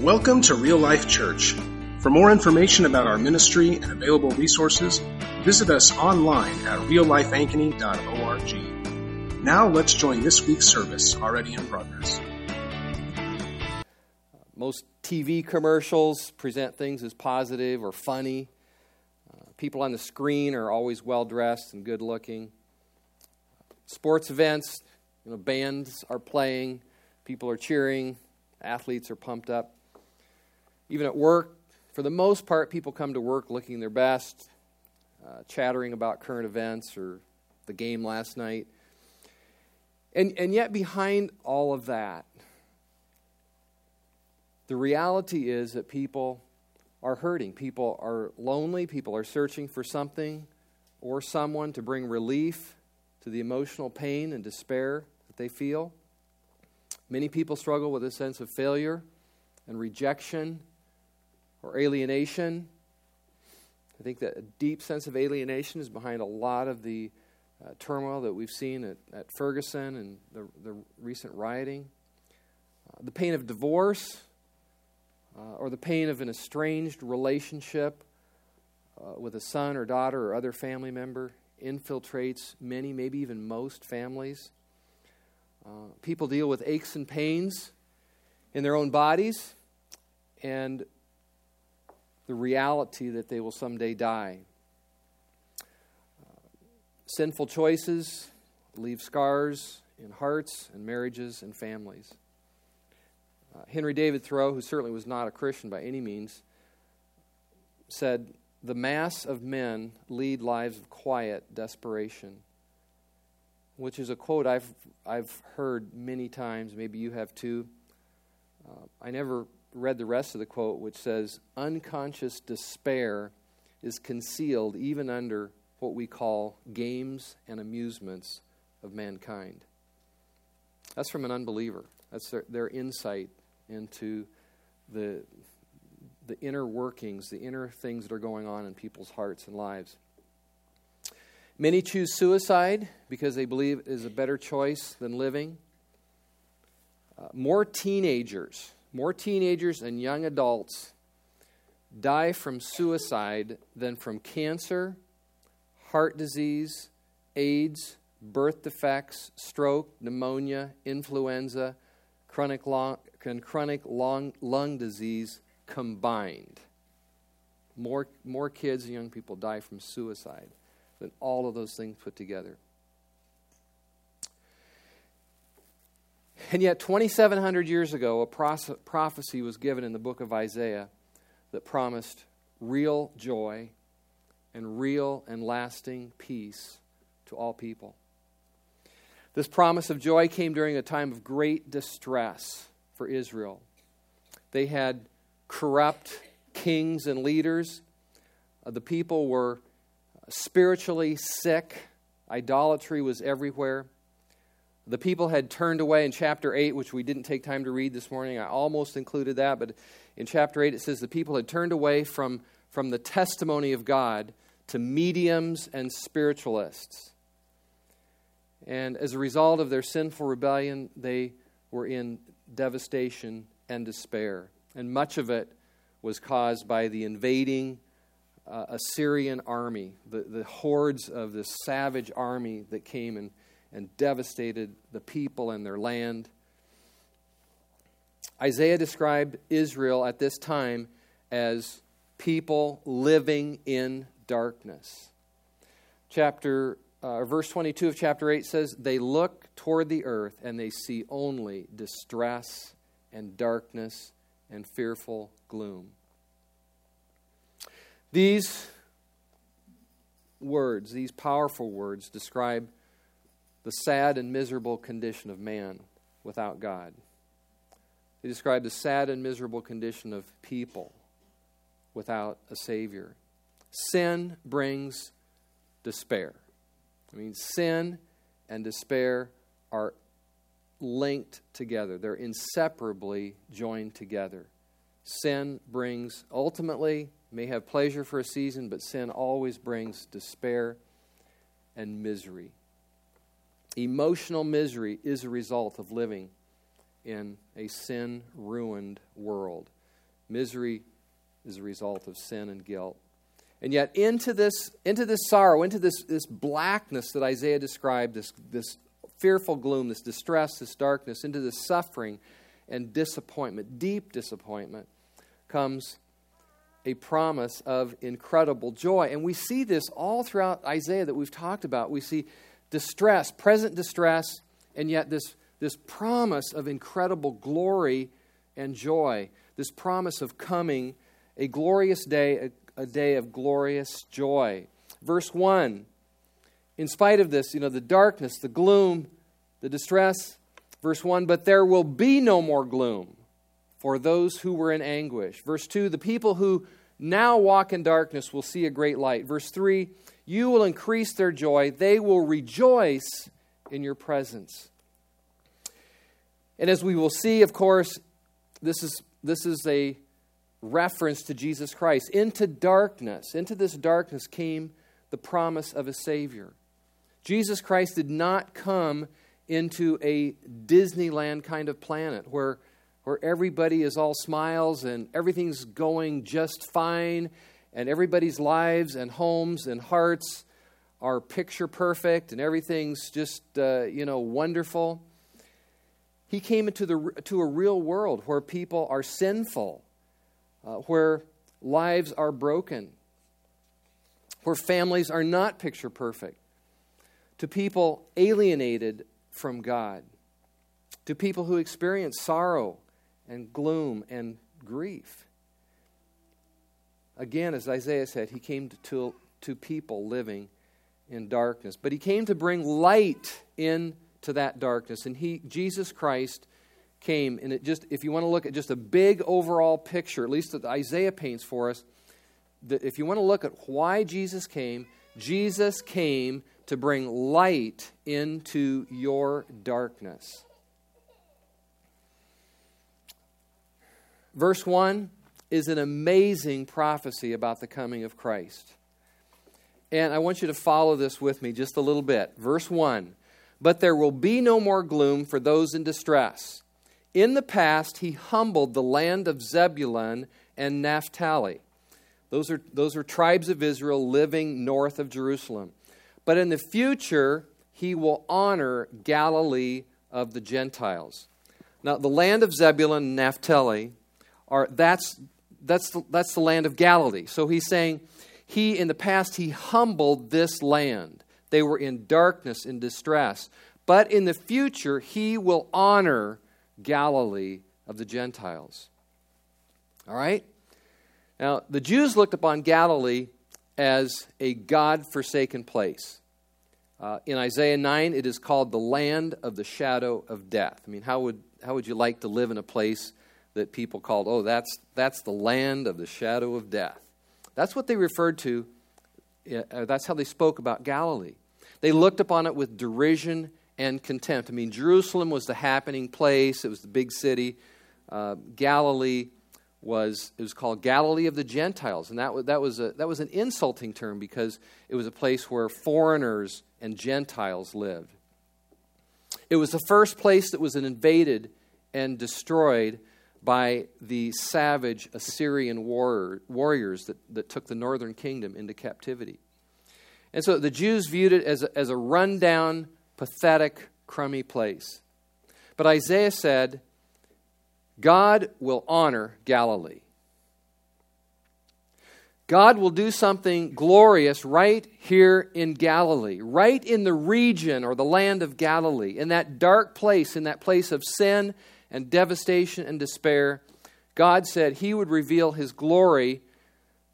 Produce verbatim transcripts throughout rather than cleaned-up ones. Welcome to Real Life Church. For more information about our ministry and available resources, visit us online at real life ankeny dot org. Now let's join this week's service, already in progress. Most T V commercials present things as positive or funny. Uh, people on the screen are always well-dressed and good-looking. Sports events, you know, bands are playing, people are cheering, athletes are pumped up. Even at work, for the most part, people come to work looking their best, uh, chattering about current events or the game last night. And, and yet behind all of that, the reality is that people are hurting. People are lonely. People are searching for something or someone to bring relief to the emotional pain and despair that they feel. Many people struggle with a sense of failure and rejection or alienation. I think that a deep sense of alienation is behind a lot of the uh, turmoil that we've seen at, at Ferguson and the, the recent rioting. Uh, the pain of divorce uh, or the pain of an estranged relationship uh, with a son or daughter or other family member infiltrates many, maybe even most families. Uh, people deal with aches and pains in their own bodies and the reality that they will someday die. Uh, sinful choices leave scars in hearts and marriages and families. Uh, Henry David Thoreau, who certainly was not a Christian by any means, said, "The mass of men lead lives of quiet desperation," which is a quote I've I've heard many times. Maybe you have too. Uh, I never read the rest of the quote, which says, "Unconscious despair is concealed even under what we call games and amusements of mankind." That's from an unbeliever. That's their, their insight into the, the inner workings, the inner things that are going on in people's hearts and lives. Many choose suicide because they believe it is a better choice than living. Uh, more teenagers... More teenagers and young adults die from suicide than from cancer, heart disease, AIDS, birth defects, stroke, pneumonia, influenza, chronic lung, and chronic lung, lung disease combined. More, more kids and young people die from suicide than all of those things put together. And yet, twenty-seven hundred years ago, a prophecy was given in the book of Isaiah that promised real joy and real and lasting peace to all people. This promise of joy came during a time of great distress for Israel. They had corrupt kings and leaders. The people were spiritually sick. Idolatry was everywhere. The people had turned away in chapter eight, which we didn't take time to read this morning. I almost included that, but in chapter eight it says the people had turned away from, from the testimony of God to mediums and spiritualists. And as a result of their sinful rebellion, they were in devastation and despair. And much of it was caused by the invading uh, Assyrian army, the, the hordes of this savage army that came and and devastated the people and their land. Isaiah described Israel at this time as people living in darkness. Chapter uh, verse twenty-two of chapter eight says, "They look toward the earth and they see only distress and darkness and fearful gloom." These words, these powerful words, describe the sad and miserable condition of man without God. They describe the sad and miserable condition of people without a Savior. Sin brings despair. I mean, sin and despair are linked together. They're inseparably joined together. Sin brings, ultimately, may have pleasure for a season, but sin always brings despair and misery. Emotional misery is a result of living in a sin-ruined world. Misery is a result of sin and guilt. And yet into this, into this sorrow, into this, this blackness that Isaiah described, this, this fearful gloom, this distress, this darkness, into this suffering and disappointment, deep disappointment, comes a promise of incredible joy. And we see this all throughout Isaiah that we've talked about. We see distress, present distress, and yet this, this promise of incredible glory and joy, this promise of coming, a glorious day, a, a day of glorious joy. Verse one, in spite of this, you know, the darkness, the gloom, the distress, verse one, but there will be no more gloom for those who were in anguish. Verse two, the people who now walk in darkness will see a great light. Verse three, you will increase their joy. They will rejoice in your presence. And as we will see, of course, this is this is a reference to Jesus Christ. Into darkness, into this darkness came the promise of a Savior. Jesus Christ did not come into a Disneyland kind of planet where where everybody is all smiles and everything's going just fine and everybody's lives and homes and hearts are picture perfect and everything's just, uh, you know, wonderful. He came into the to a real world where people are sinful, uh, where lives are broken, where families are not picture perfect, to people alienated from God, to people who experience sorrow and gloom and grief. Again, as Isaiah said, he came to, to, to people living in darkness. But he came to bring light into that darkness. And he, Jesus Christ, came. And it just, if you want to look at just a big overall picture, at least that Isaiah paints for us, that if you want to look at why Jesus came, Jesus came to bring light into your darkness. Verse one is an amazing prophecy about the coming of Christ. And I want you to follow this with me just a little bit. Verse one, but there will be no more gloom for those in distress. In the past, he humbled the land of Zebulun and Naphtali. Those are, those are tribes of Israel living north of Jerusalem. But in the future, he will honor Galilee of the Gentiles. Now, the land of Zebulun and Naphtali, Are, that's that's the, that's the land of Galilee. So he's saying, he in the past, he humbled this land. They were in darkness, in distress. But in the future, he will honor Galilee of the Gentiles. All right? Now, the Jews looked upon Galilee as a God-forsaken place. Uh, in Isaiah nine, it is called the land of the shadow of death. I mean, how would how would you like to live in a place that people called, oh, that's that's the land of the shadow of death? That's what they referred to. Uh, that's how they spoke about Galilee. They looked upon it with derision and contempt. I mean, Jerusalem was the happening place. It was the big city. Uh, Galilee was, it was called Galilee of the Gentiles. And that was, that was a, that was an insulting term because it was a place where foreigners and Gentiles lived. It was the first place that was invaded and destroyed by the savage Assyrian war, warriors that, that took the northern kingdom into captivity. And so the Jews viewed it as a, as a rundown, pathetic, crummy place. But Isaiah said, God will honor Galilee. God will do something glorious right here in Galilee, right in the region or the land of Galilee, in that dark place, in that place of sin and devastation and despair. God said he would reveal his glory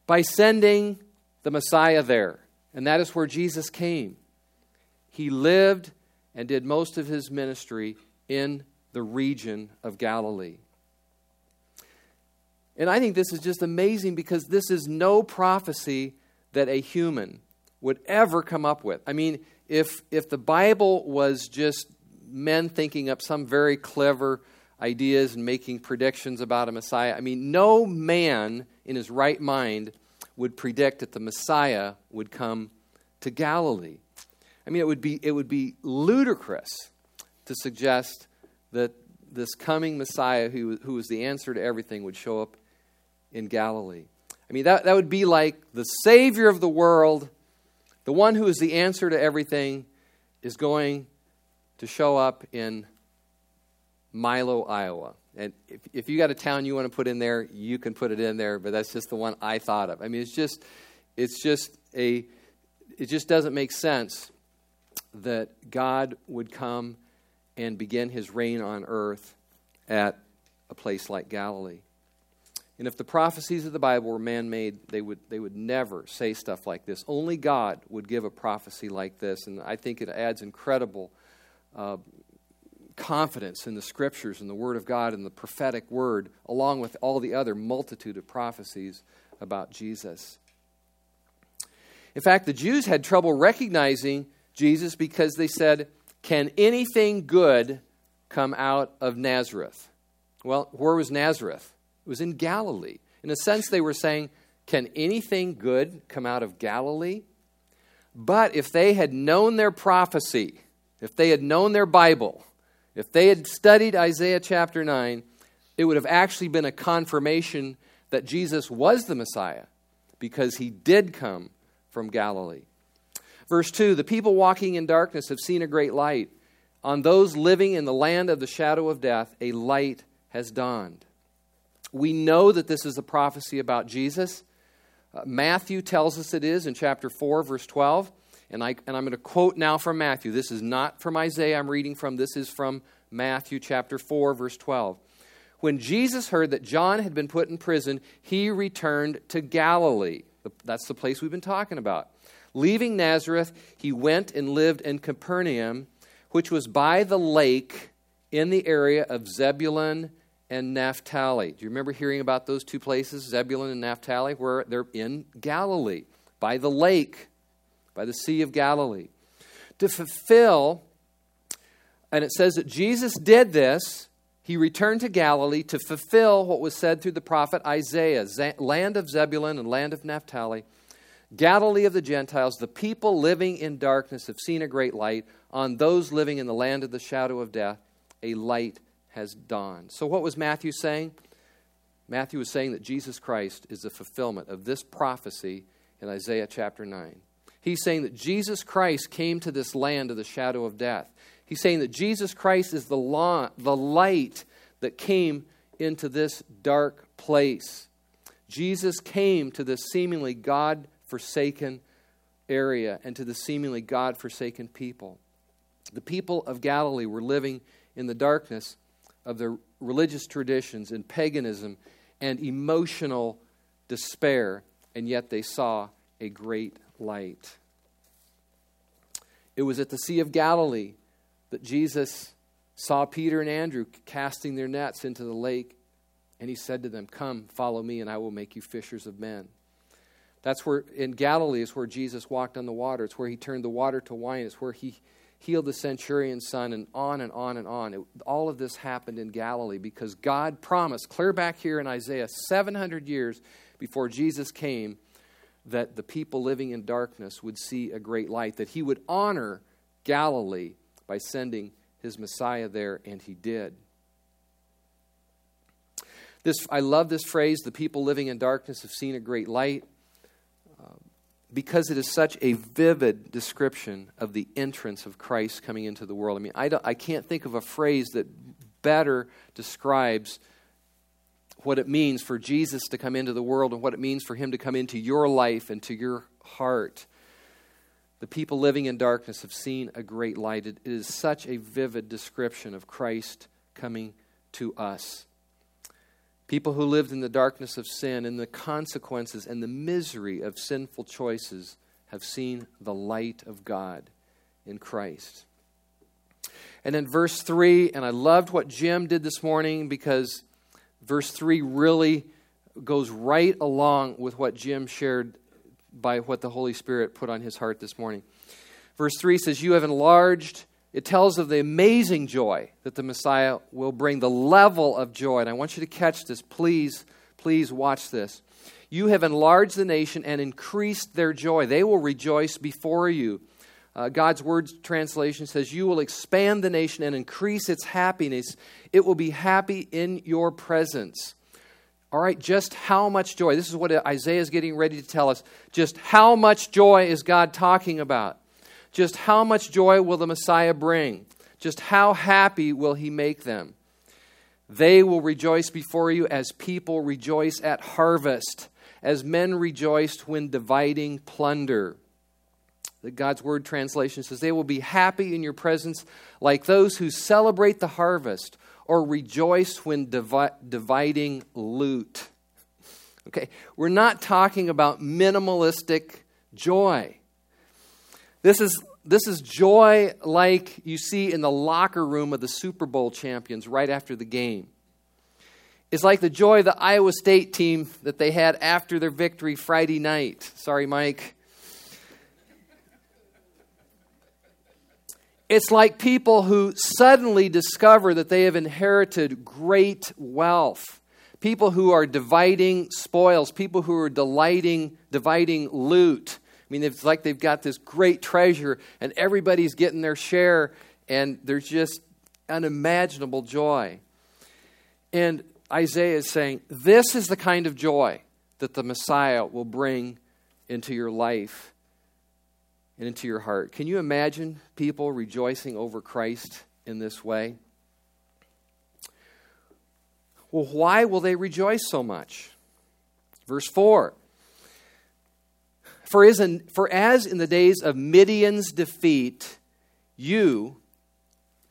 by sending the Messiah there. And that is where Jesus came. He lived and did most of his ministry in the region of Galilee. And I think this is just amazing because this is no prophecy that a human would ever come up with. I mean, if if the Bible was just men thinking up some very clever ideas and making predictions about a Messiah, I mean, no man in his right mind would predict that the Messiah would come to Galilee. I mean, it would be it would be ludicrous to suggest that this coming Messiah, who who was the answer to everything, would show up in Galilee. I mean, that, that would be like the Savior of the world, the one who is the answer to everything, is going to show up in Milo, Iowa. And if, if you got a town you want to put in there, you can put it in there, but that's just the one I thought of. I mean, it's just, it's just a, it just doesn't make sense that God would come and begin his reign on earth at a place like Galilee. And if the prophecies of the Bible were man-made, they would they would never say stuff like this. Only God would give a prophecy like this, and I think it adds incredible uh, confidence in the Scriptures and the Word of God and the prophetic Word, along with all the other multitude of prophecies about Jesus. In fact, the Jews had trouble recognizing Jesus because they said, "Can anything good come out of Nazareth?" Well, where was Nazareth? It was in Galilee. In a sense, they were saying, can anything good come out of Galilee? But if they had known their prophecy, if they had known their Bible, if they had studied Isaiah chapter nine, it would have actually been a confirmation that Jesus was the Messiah, because he did come from Galilee. Verse two, the people walking in darkness have seen a great light. On those living in the land of the shadow of death, a light has dawned. We know that this is a prophecy about Jesus. Uh, Matthew tells us it is in chapter four, verse twelve. And, I, and I'm going to quote now from Matthew. This is not from Isaiah I'm reading from. This is from Matthew chapter four, verse twelve. When Jesus heard that John had been put in prison, he returned to Galilee. That's the place we've been talking about. Leaving Nazareth, he went and lived in Capernaum, which was by the lake in the area of Zebulun and Naphtali. Do you remember hearing about those two places, Zebulun and Naphtali, where they're in Galilee, by the lake, by the Sea of Galilee, to fulfill, and it says that Jesus did this, he returned to Galilee to fulfill what was said through the prophet Isaiah, land of Zebulun and land of Naphtali, Galilee of the Gentiles, the people living in darkness have seen a great light, on those living in the land of the shadow of death, a light has dawned. So what was Matthew saying? Matthew was saying that Jesus Christ is the fulfillment of this prophecy in Isaiah chapter nine. He's saying that Jesus Christ came to this land of the shadow of death. He's saying that Jesus Christ is the law, the light that came into this dark place. Jesus came to this seemingly God-forsaken area and to the seemingly God-forsaken people. The people of Galilee were living in the darkness of their religious traditions and paganism and emotional despair, and yet they saw a great light. It was at the Sea of Galilee that Jesus saw Peter and Andrew casting their nets into the lake, and he said to them, "Come, follow me, and I will make you fishers of men." That's where, in Galilee, is where Jesus walked on the water. It's where he turned the water to wine. It's where he healed the centurion's son, and on and on and on. It, all of this happened in Galilee because God promised, clear back here in Isaiah, seven hundred years before Jesus came, that the people living in darkness would see a great light, that he would honor Galilee by sending his Messiah there, and he did. This, I love this phrase, the people living in darkness have seen a great light, because it is such a vivid description of the entrance of Christ coming into the world. I mean, I, don't, I can't think of a phrase that better describes what it means for Jesus to come into the world and what it means for him to come into your life and to your heart. The people living in darkness have seen a great light. It is such a vivid description of Christ coming to us. People who lived in the darkness of sin and the consequences and the misery of sinful choices have seen the light of God in Christ. And in verse three, and I loved what Jim did this morning because verse three really goes right along with what Jim shared by what the Holy Spirit put on his heart this morning. Verse three says, "You have enlarged..." It tells of the amazing joy that the Messiah will bring, the level of joy. And I want you to catch this. Please, please watch this. "You have enlarged the nation and increased their joy. They will rejoice before you." Uh, God's Word translation says, "You will expand the nation and increase its happiness. It will be happy in your presence." All right, just how much joy. This is what Isaiah is getting ready to tell us. Just how much joy is God talking about? Just how much joy will the Messiah bring? Just how happy will he make them? They will rejoice before you as people rejoice at harvest, as men rejoiced when dividing plunder. The God's Word translation says, they will be happy in your presence like those who celebrate the harvest or rejoice when divi- dividing loot. Okay, we're not talking about minimalistic joy. This is This is joy like you see in the locker room of the Super Bowl champions right after the game. It's like the joy of the Iowa State team that they had after their victory Friday night. Sorry, Mike. It's like people who suddenly discover that they have inherited great wealth. People who are dividing spoils. People who are delighting, dividing loot. I mean, it's like they've got this great treasure and everybody's getting their share and there's just unimaginable joy. And Isaiah is saying, this is the kind of joy that the Messiah will bring into your life and into your heart. Can you imagine people rejoicing over Christ in this way? Well, why will they rejoice so much? Verse four. For as, in, for as in the days of Midian's defeat, you,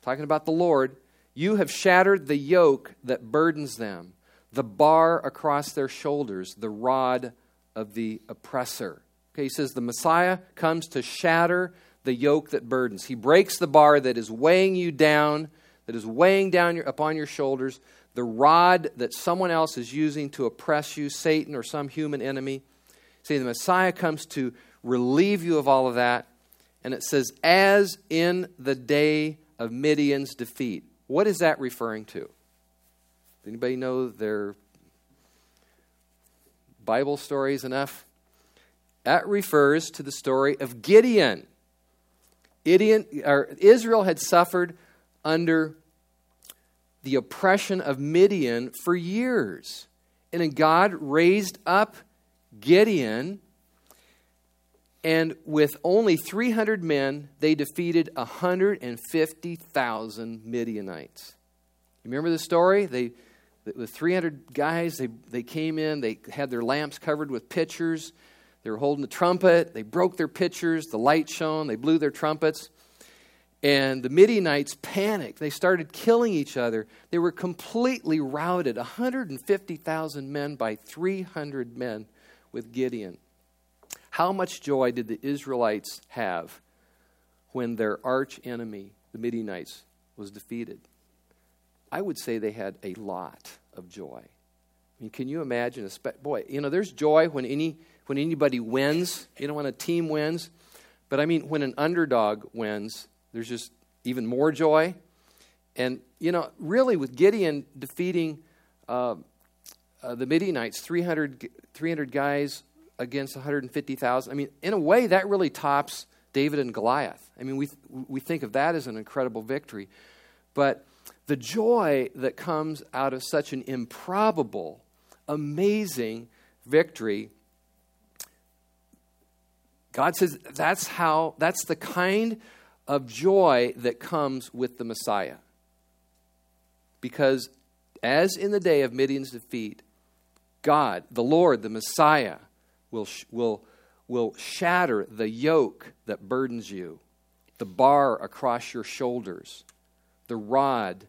talking about the Lord, you have shattered the yoke that burdens them, the bar across their shoulders, the rod of the oppressor. Okay, he says the Messiah comes to shatter the yoke that burdens. He breaks the bar that is weighing you down, that is weighing down your, upon your shoulders, the rod that someone else is using to oppress you, Satan or some human enemy. See, the Messiah comes to relieve you of all of that. And it says, as in the day of Midian's defeat. What is that referring to? Does anybody know their Bible stories enough? That refers to the story of Gideon. Gideon or Israel had suffered under the oppression of Midian for years. And then God raised up Gideon, and with only three hundred men, they defeated one hundred fifty thousand Midianites. You remember the story? They, with three hundred guys, they, they came in, they had their lamps covered with pitchers, they were holding the trumpet, they broke their pitchers, the light shone, they blew their trumpets, and the Midianites panicked. They started killing each other. They were completely routed, one hundred fifty thousand men by three hundred men. With Gideon. How much joy did the Israelites have when their arch enemy, the Midianites, was defeated? I would say they had a lot of joy. I mean, can you imagine? Spe- boy, you know, there's joy when any when anybody wins, you know, when a team wins. But I mean, when an underdog wins, there's just even more joy. And, you know, really with Gideon defeating uh, Uh, the Midianites, three hundred, three hundred guys against one hundred fifty thousand. I mean, in a way, that really tops David and Goliath. I mean, we th- we think of that as an incredible victory. But the joy that comes out of such an improbable, amazing victory, God says that's how, that's the kind of joy that comes with the Messiah. Because as in the day of Midian's defeat, God, the Lord, the Messiah, will sh- will will shatter the yoke that burdens you, the bar across your shoulders, the rod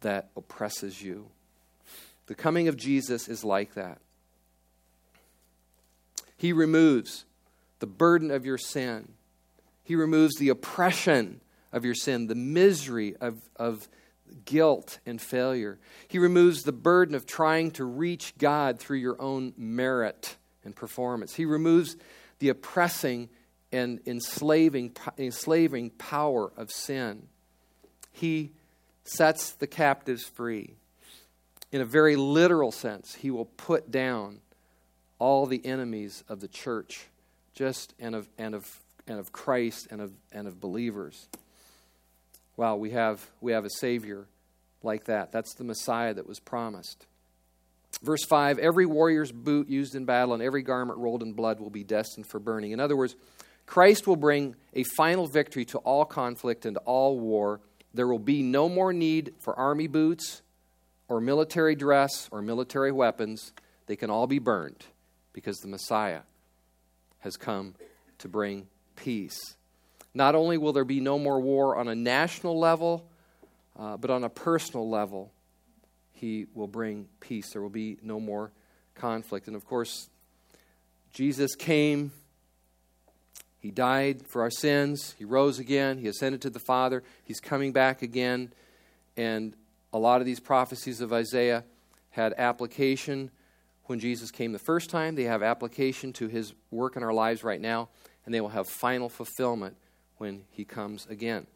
that oppresses you. The coming of Jesus is like that. He removes the burden of your sin. He removes the oppression of your sin, the misery of, of guilt and failure. He removes the burden of trying to reach God through your own merit and performance. He removes the oppressing and enslaving, enslaving power of sin. He sets the captives free. In a very literal sense, he will put down all the enemies of the church, just and of and of and of Christ and of and of believers. Wow, we have we have a Savior like that. That's the Messiah that was promised. Verse five, every warrior's boot used in battle and every garment rolled in blood will be destined for burning. In other words, Christ will bring a final victory to all conflict and all war. There will be no more need for army boots or military dress or military weapons. They can all be burned because the Messiah has come to bring peace. Not only will there be no more war on a national level, uh, but on a personal level, he will bring peace. There will be no more conflict. And of course, Jesus came. He died for our sins. He rose again. He ascended to the Father. He's coming back again. And a lot of these prophecies of Isaiah had application when Jesus came the first time. They have application to his work in our lives right now. And they will have final fulfillment when he comes again.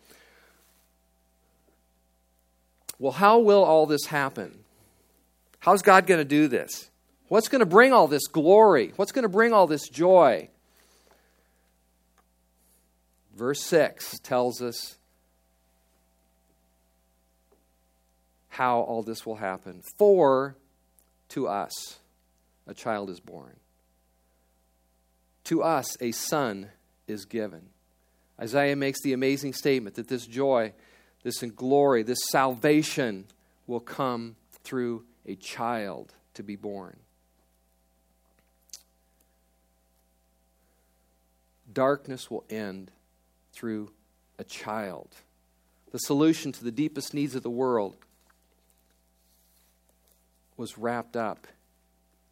Well, how will all this happen? How's God going to do this? What's going to bring all this glory? What's going to bring all this joy? Verse six tells us how all this will happen. For to us a child is born. To us a son is given. Isaiah makes the amazing statement that this joy, this glory, this salvation will come through a child to be born. Darkness will end through a child. The solution to the deepest needs of the world was wrapped up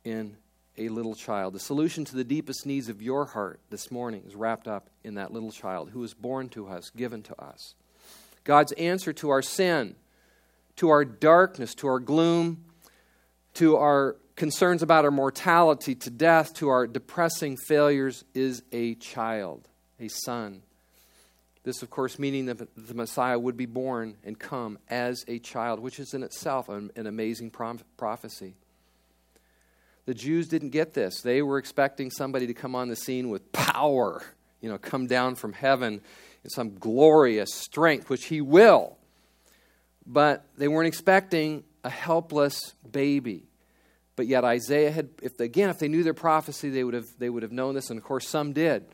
in a little child. The solution to the deepest needs of your heart this morning is wrapped up in that little child who was born to us, given to us. God's answer to our sin, to our darkness, to our gloom, to our concerns about our mortality, to death, to our depressing failures is a child, a son. This, of course, meaning that the Messiah would be born and come as a child, which is in itself an, an amazing prom- prophecy. The Jews didn't get this. They were expecting somebody to come on the scene with power, you know, come down from heaven in some glorious strength, which he will. But they weren't expecting a helpless baby. But yet Isaiah had, if they, again, if they knew their prophecy, they would have, they would have known this, and of course some did.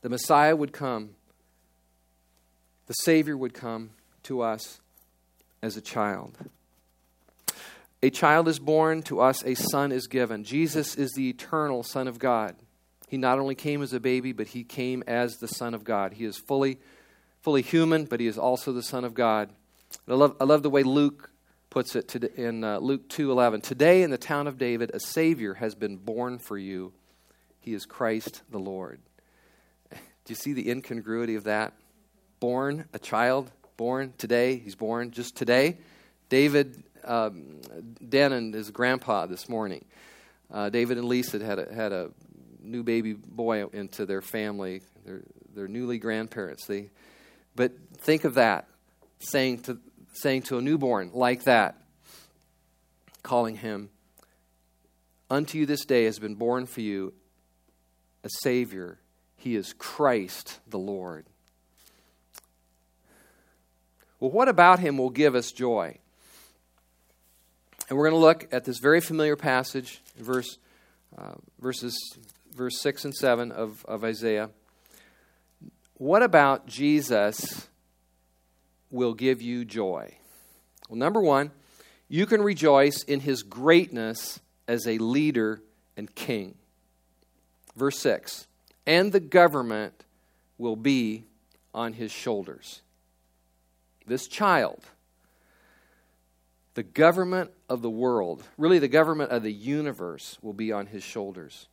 The Messiah would come. The Savior would come to us as a child. A child is born, to us a son is given. Jesus is the eternal Son of God. He not only came as a baby, but he came as the Son of God. He is fully, fully human, but he is also the Son of God. And I love, I love the way Luke puts it today in uh, Luke two eleven. Today in the town of David, a Savior has been born for you. He is Christ the Lord. Do you see the incongruity of that? Born, a child, born today. He's born just today. David, um, Dan and his grandpa this morning. Uh, David and Lisa had a, had a new baby boy into their family, their their newly grandparents. They, but think of that, saying to saying to a newborn like that, calling him, unto you this day has been born for you a Savior. He is Christ the Lord. Well, what about him will give us joy? And we're going to look at this very familiar passage, verse uh, verses verse six and seven of, of Isaiah. What about Jesus will give you joy? Well, number one, you can rejoice in his greatness as a leader and king. Verse six. And the government will be on his shoulders. This child, the government of the world, really the government of the universe, will be on his shoulders.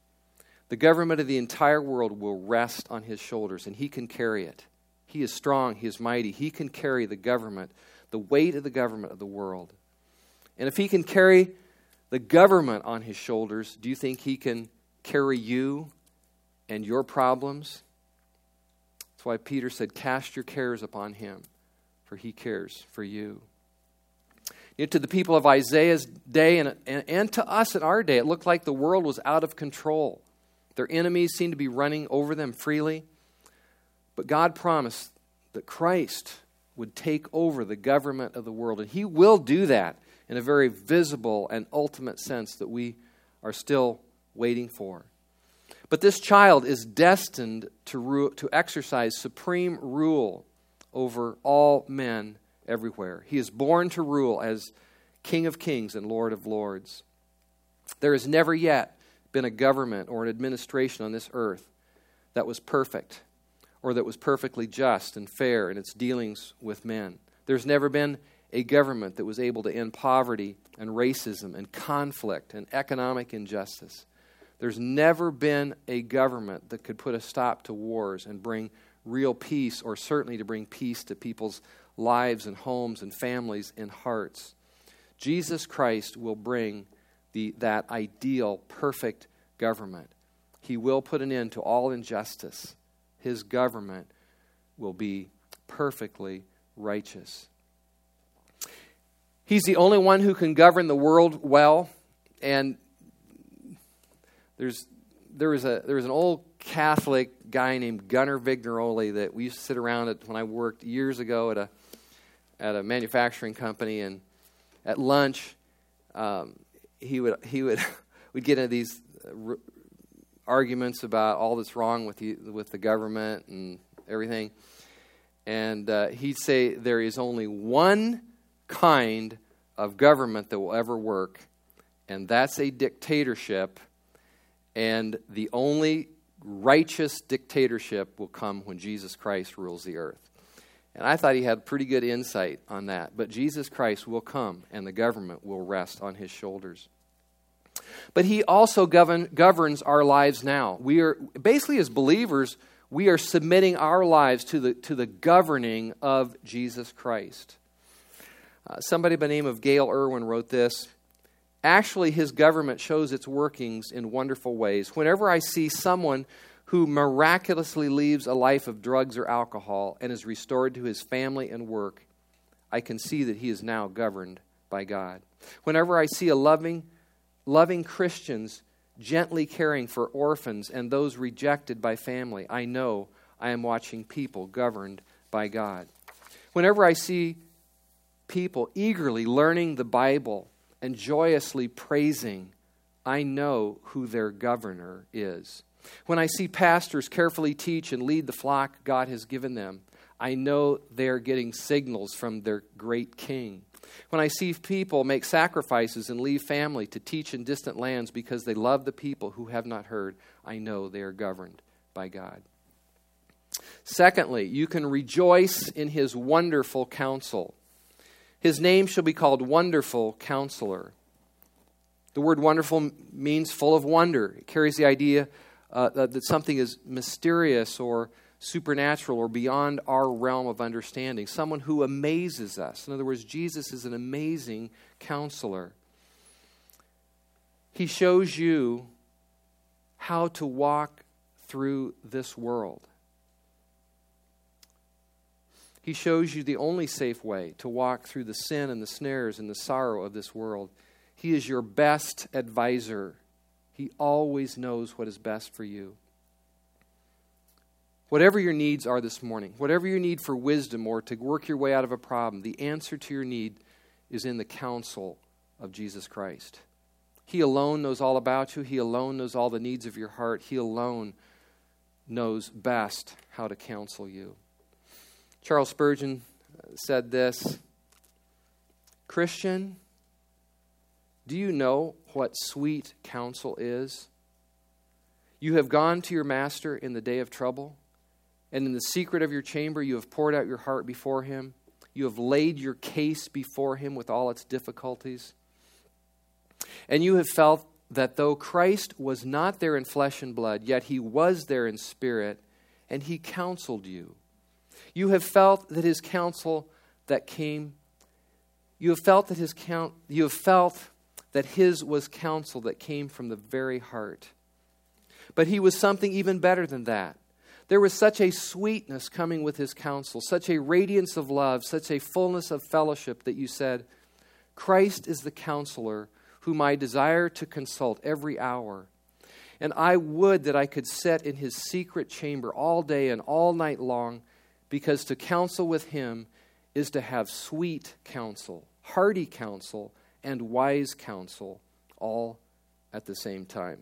The government of the entire world will rest on his shoulders, and he can carry it. He is strong, he is mighty. He can carry the government, the weight of the government of the world. And if he can carry the government on his shoulders, do you think he can carry you and your problems? That's why Peter said, cast your cares upon him, for he cares for you. You know, to the people of Isaiah's day and, and, and to us in our day, it looked like the world was out of control. Their enemies seemed to be running over them freely. But God promised that Christ would take over the government of the world, and he will do that. in a very visible and ultimate sense that we are still waiting for. But this child is destined to ru- to exercise supreme rule over all men everywhere. He is born to rule as King of Kings and Lord of Lords. There has never yet been a government or an administration on this earth that was perfect or that was perfectly just and fair in its dealings with men. There's never been a government that was able to end poverty and racism and conflict and economic injustice. There's never been a government that could put a stop to wars and bring real peace, or certainly to bring peace to people's lives and homes and families and hearts. Jesus Christ will bring the that ideal, perfect government. He will put an end to all injustice. His government will be perfectly righteous. He's the only one who can govern the world well. And there's there was a there was an old Catholic guy named Gunnar Vignaroli that we used to sit around at when I worked years ago at a at a manufacturing company, and at lunch, um, he would he would we'd get into these r- arguments about all that's wrong with the, with the government and everything, and uh, he'd say there is only one kind of government that will ever work, and that's a dictatorship, and the only righteous dictatorship will come when Jesus Christ rules the earth. And I thought he had pretty good insight on that. But Jesus Christ will come, and the government will rest on his shoulders. But he also govern, governs our lives now. We are basically, as believers, we are submitting our lives to the to the governing of Jesus Christ. Uh, somebody by the name of Gail Irwin wrote this. Actually, his government shows its workings in wonderful ways. Whenever I see someone who miraculously leaves a life of drugs or alcohol and is restored to his family and work, I can see that he is now governed by God. Whenever I see a loving, loving Christians gently caring for orphans and those rejected by family, I know I am watching people governed by God. Whenever I see people eagerly learning the Bible and joyously praising, I know who their governor is. When I see pastors carefully teach and lead the flock God has given them, I know they're getting signals from their great king. When I see people make sacrifices and leave family to teach in distant lands because they love the people who have not heard, I know they are governed by God. Secondly, you can rejoice in his wonderful counsel. His name shall be called Wonderful Counselor. The word wonderful means full of wonder. It carries the idea Uh, that something is mysterious or supernatural or beyond our realm of understanding. Someone who amazes us. In other words, Jesus is an amazing counselor. He shows you how to walk through this world. He shows you the only safe way to walk through the sin and the snares and the sorrow of this world. He is your best advisor. He always knows what is best for you. Whatever your needs are this morning, whatever your need for wisdom or to work your way out of a problem, the answer to your need is in the counsel of Jesus Christ. He alone knows all about you. He alone knows all the needs of your heart. He alone knows best how to counsel you. Charles Spurgeon said this, Christian, do you know what sweet counsel is? You have gone to your master in the day of trouble, and in the secret of your chamber you have poured out your heart before him. You have laid your case before him with all its difficulties. And you have felt that though Christ was not there in flesh and blood, yet he was there in spirit, and he counseled you. You have felt that his counsel that came, you have felt that his count, you have felt that his was counsel that came from the very heart. But he was something even better than that. There was such a sweetness coming with his counsel, such a radiance of love, such a fullness of fellowship that you said, Christ is the counselor whom I desire to consult every hour. And I would that I could sit in his secret chamber all day and all night long, because to counsel with him is to have sweet counsel, hearty counsel, and wise counsel all at the same time.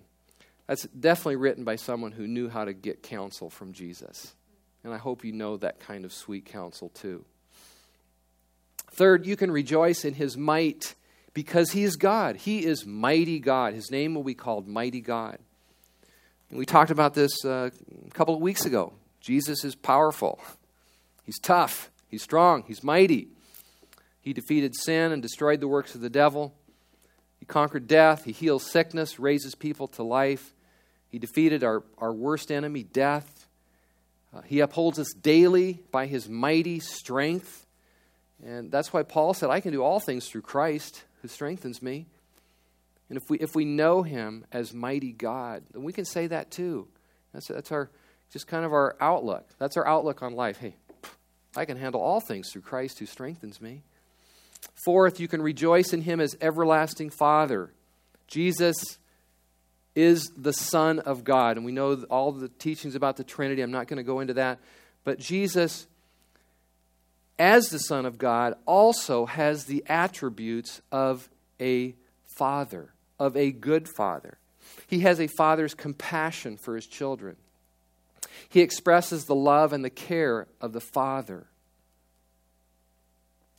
That's definitely written by someone who knew how to get counsel from Jesus. And I hope you know that kind of sweet counsel too. Third, you can rejoice in his might because he is God. He is mighty God. His name will be called Mighty God. And we talked about this uh, a couple of weeks ago. Jesus is powerful. He's tough. He's strong. He's mighty. He defeated sin and destroyed the works of the devil. He conquered death. He heals sickness, raises people to life. He defeated our, our worst enemy, death. Uh, he upholds us daily by his mighty strength. And that's why Paul said, I can do all things through Christ who strengthens me. And if we if we know him as mighty God, then we can say that too. That's that's our just kind of our outlook. That's our outlook on life. Hey, I can handle all things through Christ who strengthens me. Fourth, you can rejoice in him as everlasting Father. Jesus is the Son of God. And we know all the teachings about the Trinity. I'm not going to go into that. But Jesus, as the Son of God, also has the attributes of a Father, of a good Father. He has a Father's compassion for his children. He expresses the love and the care of the Father.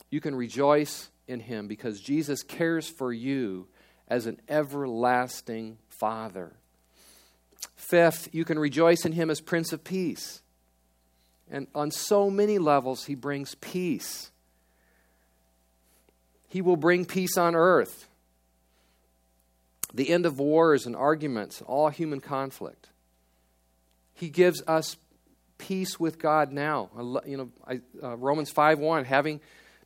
You can rejoice in him because Jesus cares for you as an everlasting Father. Fifth, you can rejoice in him as Prince of Peace. And on so many levels, he brings peace. He will bring peace on earth. The end of wars and arguments, all human conflict. He gives us peace with God now. You know, I, uh, Romans five one, having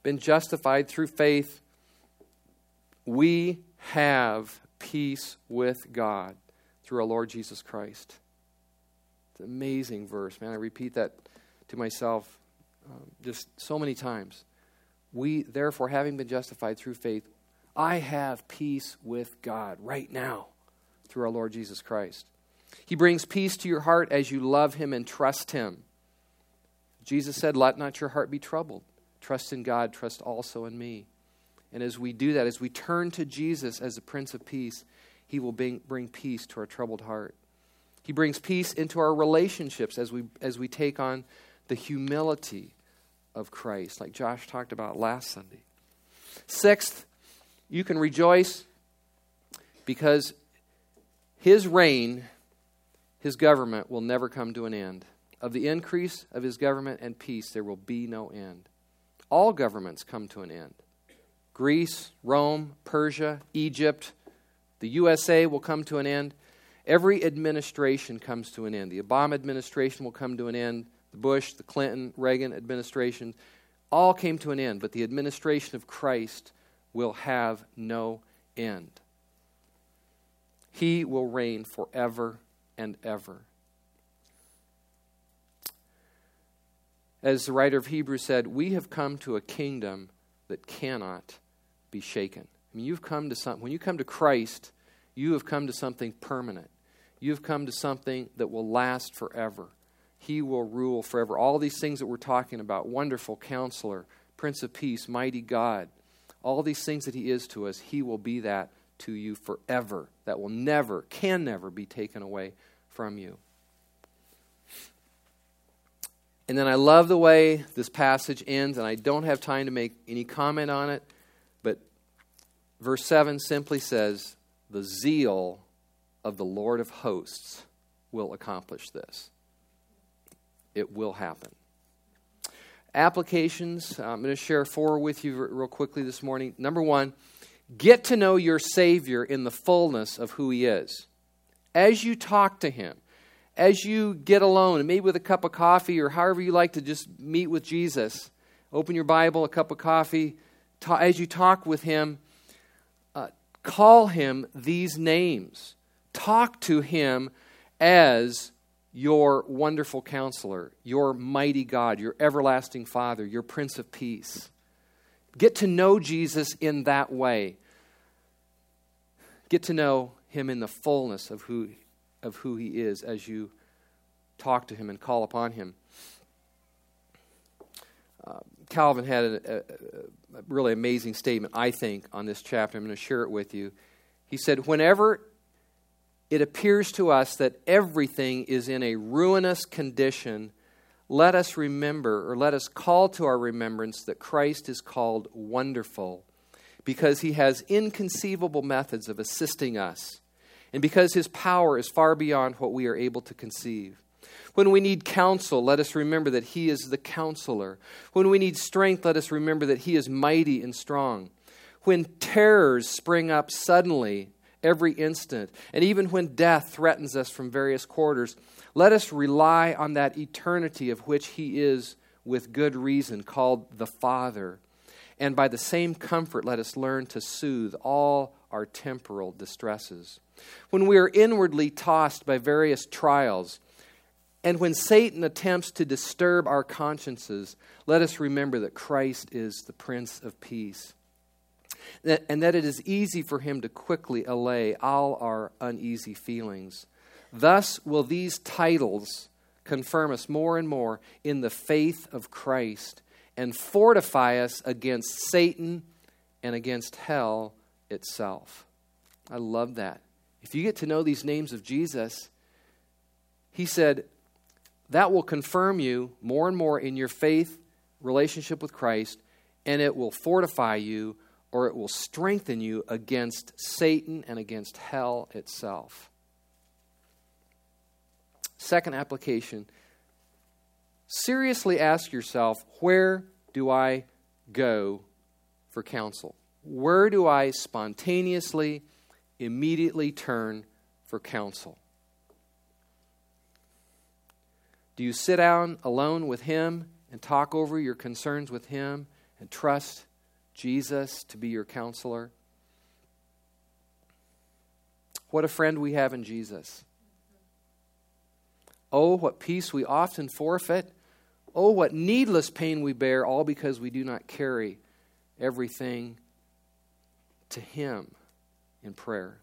been justified through faith, we have peace with God through our Lord Jesus Christ. It's an amazing verse, man. I repeat that to myself um, just so many times. We, therefore, having been justified through faith, I have peace with God right now through our Lord Jesus Christ. He brings peace to your heart as you love him and trust him. Jesus said, let not your heart be troubled. Trust in God, trust also in me. And as we do that, as we turn to Jesus as the Prince of Peace, he will bring, bring peace to our troubled heart. He brings peace into our relationships as we as we take on the humility of Christ, like Josh talked about last Sunday. Sixth, you can rejoice because his reign, his government, will never come to an end. Of the increase of his government and peace, there will be no end. All governments come to an end. Greece, Rome, Persia, Egypt, the U S A will come to an end. Every administration comes to an end. The Obama administration will come to an end. The Bush, the Clinton, Reagan administration, all came to an end. But the administration of Christ will have no end. He will reign forever and ever. As the writer of Hebrews said, we have come to a kingdom that cannot be shaken. I mean, you've come to something. When you come to Christ, you have come to something permanent. You've come to something that will last forever. He will rule forever. All these things that we're talking about, Wonderful Counselor, Prince of Peace, Mighty God, all these things that he is to us, he will be that to you forever. That will never, can never be taken away from you. And then I love the way this passage ends, and I don't have time to make any comment on it, but verse seven simply says, the zeal of the Lord of hosts will accomplish this. It will happen. Applications. I'm going to share four with you real quickly this morning. Number one, get to know your Savior in the fullness of who he is. As you talk to him, as you get alone, and maybe with a cup of coffee or however you like to just meet with Jesus, open your Bible, a cup of coffee, ta- as you talk with him, uh, call him these names. Talk to him as your Wonderful Counselor, your Mighty God, your Everlasting Father, your Prince of Peace. Get to know Jesus in that way. Get to know him in the fullness of who, of who he is as you talk to him and call upon him. Uh, Calvin had a, a, a really amazing statement, I think, on this chapter. I'm going to share it with you. He said, whenever it appears to us that everything is in a ruinous condition, let us remember, or let us call to our remembrance, that Christ is called Wonderful, because he has inconceivable methods of assisting us, and because his power is far beyond what we are able to conceive. When we need counsel, let us remember that he is the counselor. When we need strength, let us remember that he is mighty and strong. When terrors spring up suddenly, every instant, and even when death threatens us from various quarters, let us rely on that eternity of which he is, with good reason, called the Father. And by the same comfort, let us learn to soothe all our temporal distresses. When we are inwardly tossed by various trials, and when Satan attempts to disturb our consciences, let us remember that Christ is the Prince of Peace, and that it is easy for him to quickly allay all our uneasy feelings. Thus will these titles confirm us more and more in the faith of Christ and fortify us against Satan and against hell itself. I love that. If you get to know these names of Jesus, he said, that will confirm you more and more in your faith relationship with Christ, and it will fortify you, or it will strengthen you against Satan and against hell itself. Second application, seriously ask yourself, where do I go for counsel? Where do I spontaneously, immediately turn for counsel? Do you sit down alone with him and talk over your concerns with him and trust Jesus to be your counselor? What a friend we have in Jesus. Oh, what peace we often forfeit. Oh, what needless pain we bear, all because we do not carry everything to him in prayer.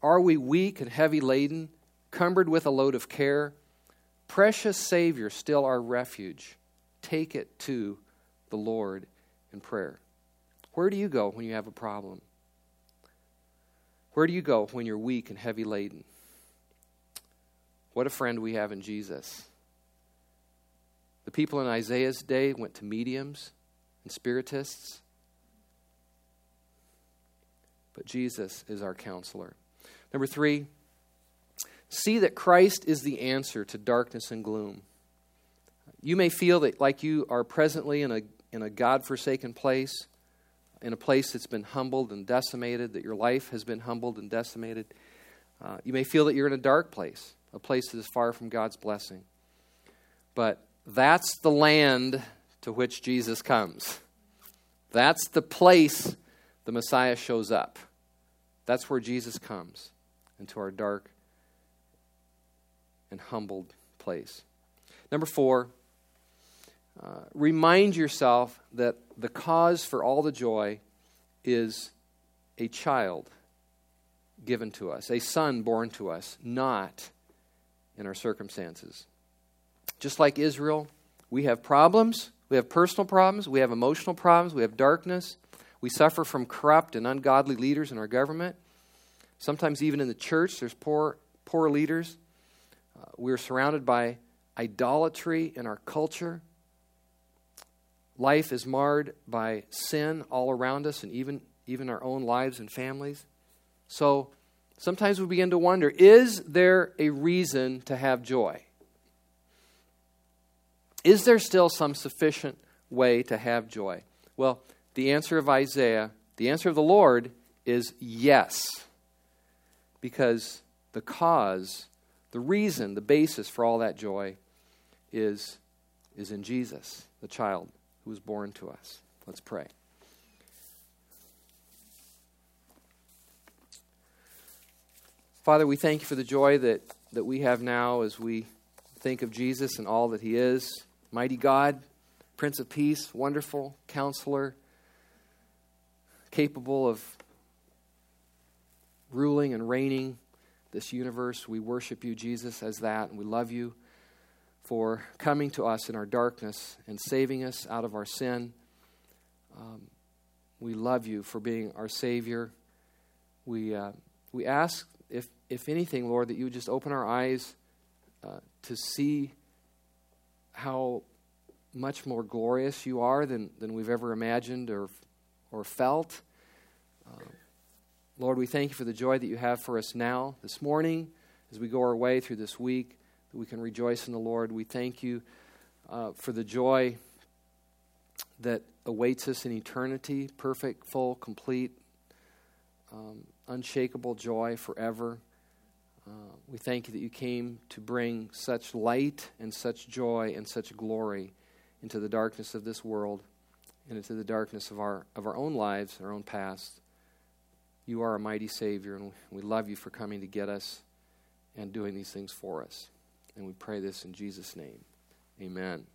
Are we weak and heavy laden, cumbered with a load of care? Precious Savior, still our refuge. Take it to the Lord in prayer. Where do you go when you have a problem? Where do you go when you're weak and heavy laden? What a friend we have in Jesus. The people in Isaiah's day went to mediums and spiritists. But Jesus is our counselor. Number three, see that Christ is the answer to darkness and gloom. You may feel that like you are presently in a in a God-forsaken place, in a place that's been humbled and decimated, that your life has been humbled and decimated. Uh, you may feel that you're in a dark place, a place that is far from God's blessing. But that's the land to which Jesus comes. That's the place the Messiah shows up. That's where Jesus comes, into our dark and humbled place. Number four, uh, remind yourself that the cause for all the joy is a child given to us, a son born to us, not in our circumstances. Just like Israel, we have problems, we have personal problems, we have emotional problems, we have darkness, we suffer from corrupt and ungodly leaders in our government. Sometimes even in the church, there's poor, poor leaders. We're surrounded by idolatry in our culture. Life is marred by sin all around us, and even, even our own lives and families. So sometimes we begin to wonder, is there a reason to have joy? Is there still some sufficient way to have joy? Well, the answer of Isaiah, the answer of the Lord, is yes. Because the cause, the reason, the basis for all that joy is, is in Jesus, the child who was born to us. Let's pray. Father, we thank you for the joy that, that we have now as we think of Jesus and all that he is. Mighty God, Prince of Peace, Wonderful Counselor, capable of ruling and reigning this universe. We worship you, Jesus, as that, and we love you for coming to us in our darkness and saving us out of our sin. Um, we love you for being our Savior. We uh, we ask, if if anything, Lord, that you would just open our eyes uh, to see how much more glorious you are than, than we've ever imagined or or felt. Uh, Lord, we thank you for the joy that you have for us now, this morning, as we go our way through this week, that we can rejoice in the Lord. We thank you uh, for the joy that awaits us in eternity, perfect, full, complete, um, unshakable joy forever. Uh, we thank you that you came to bring such light and such joy and such glory into the darkness of this world and into the darkness of our of our own lives and our own past. You are a mighty Savior, and we love you for coming to get us and doing these things for us. And we pray this in Jesus' name. Amen.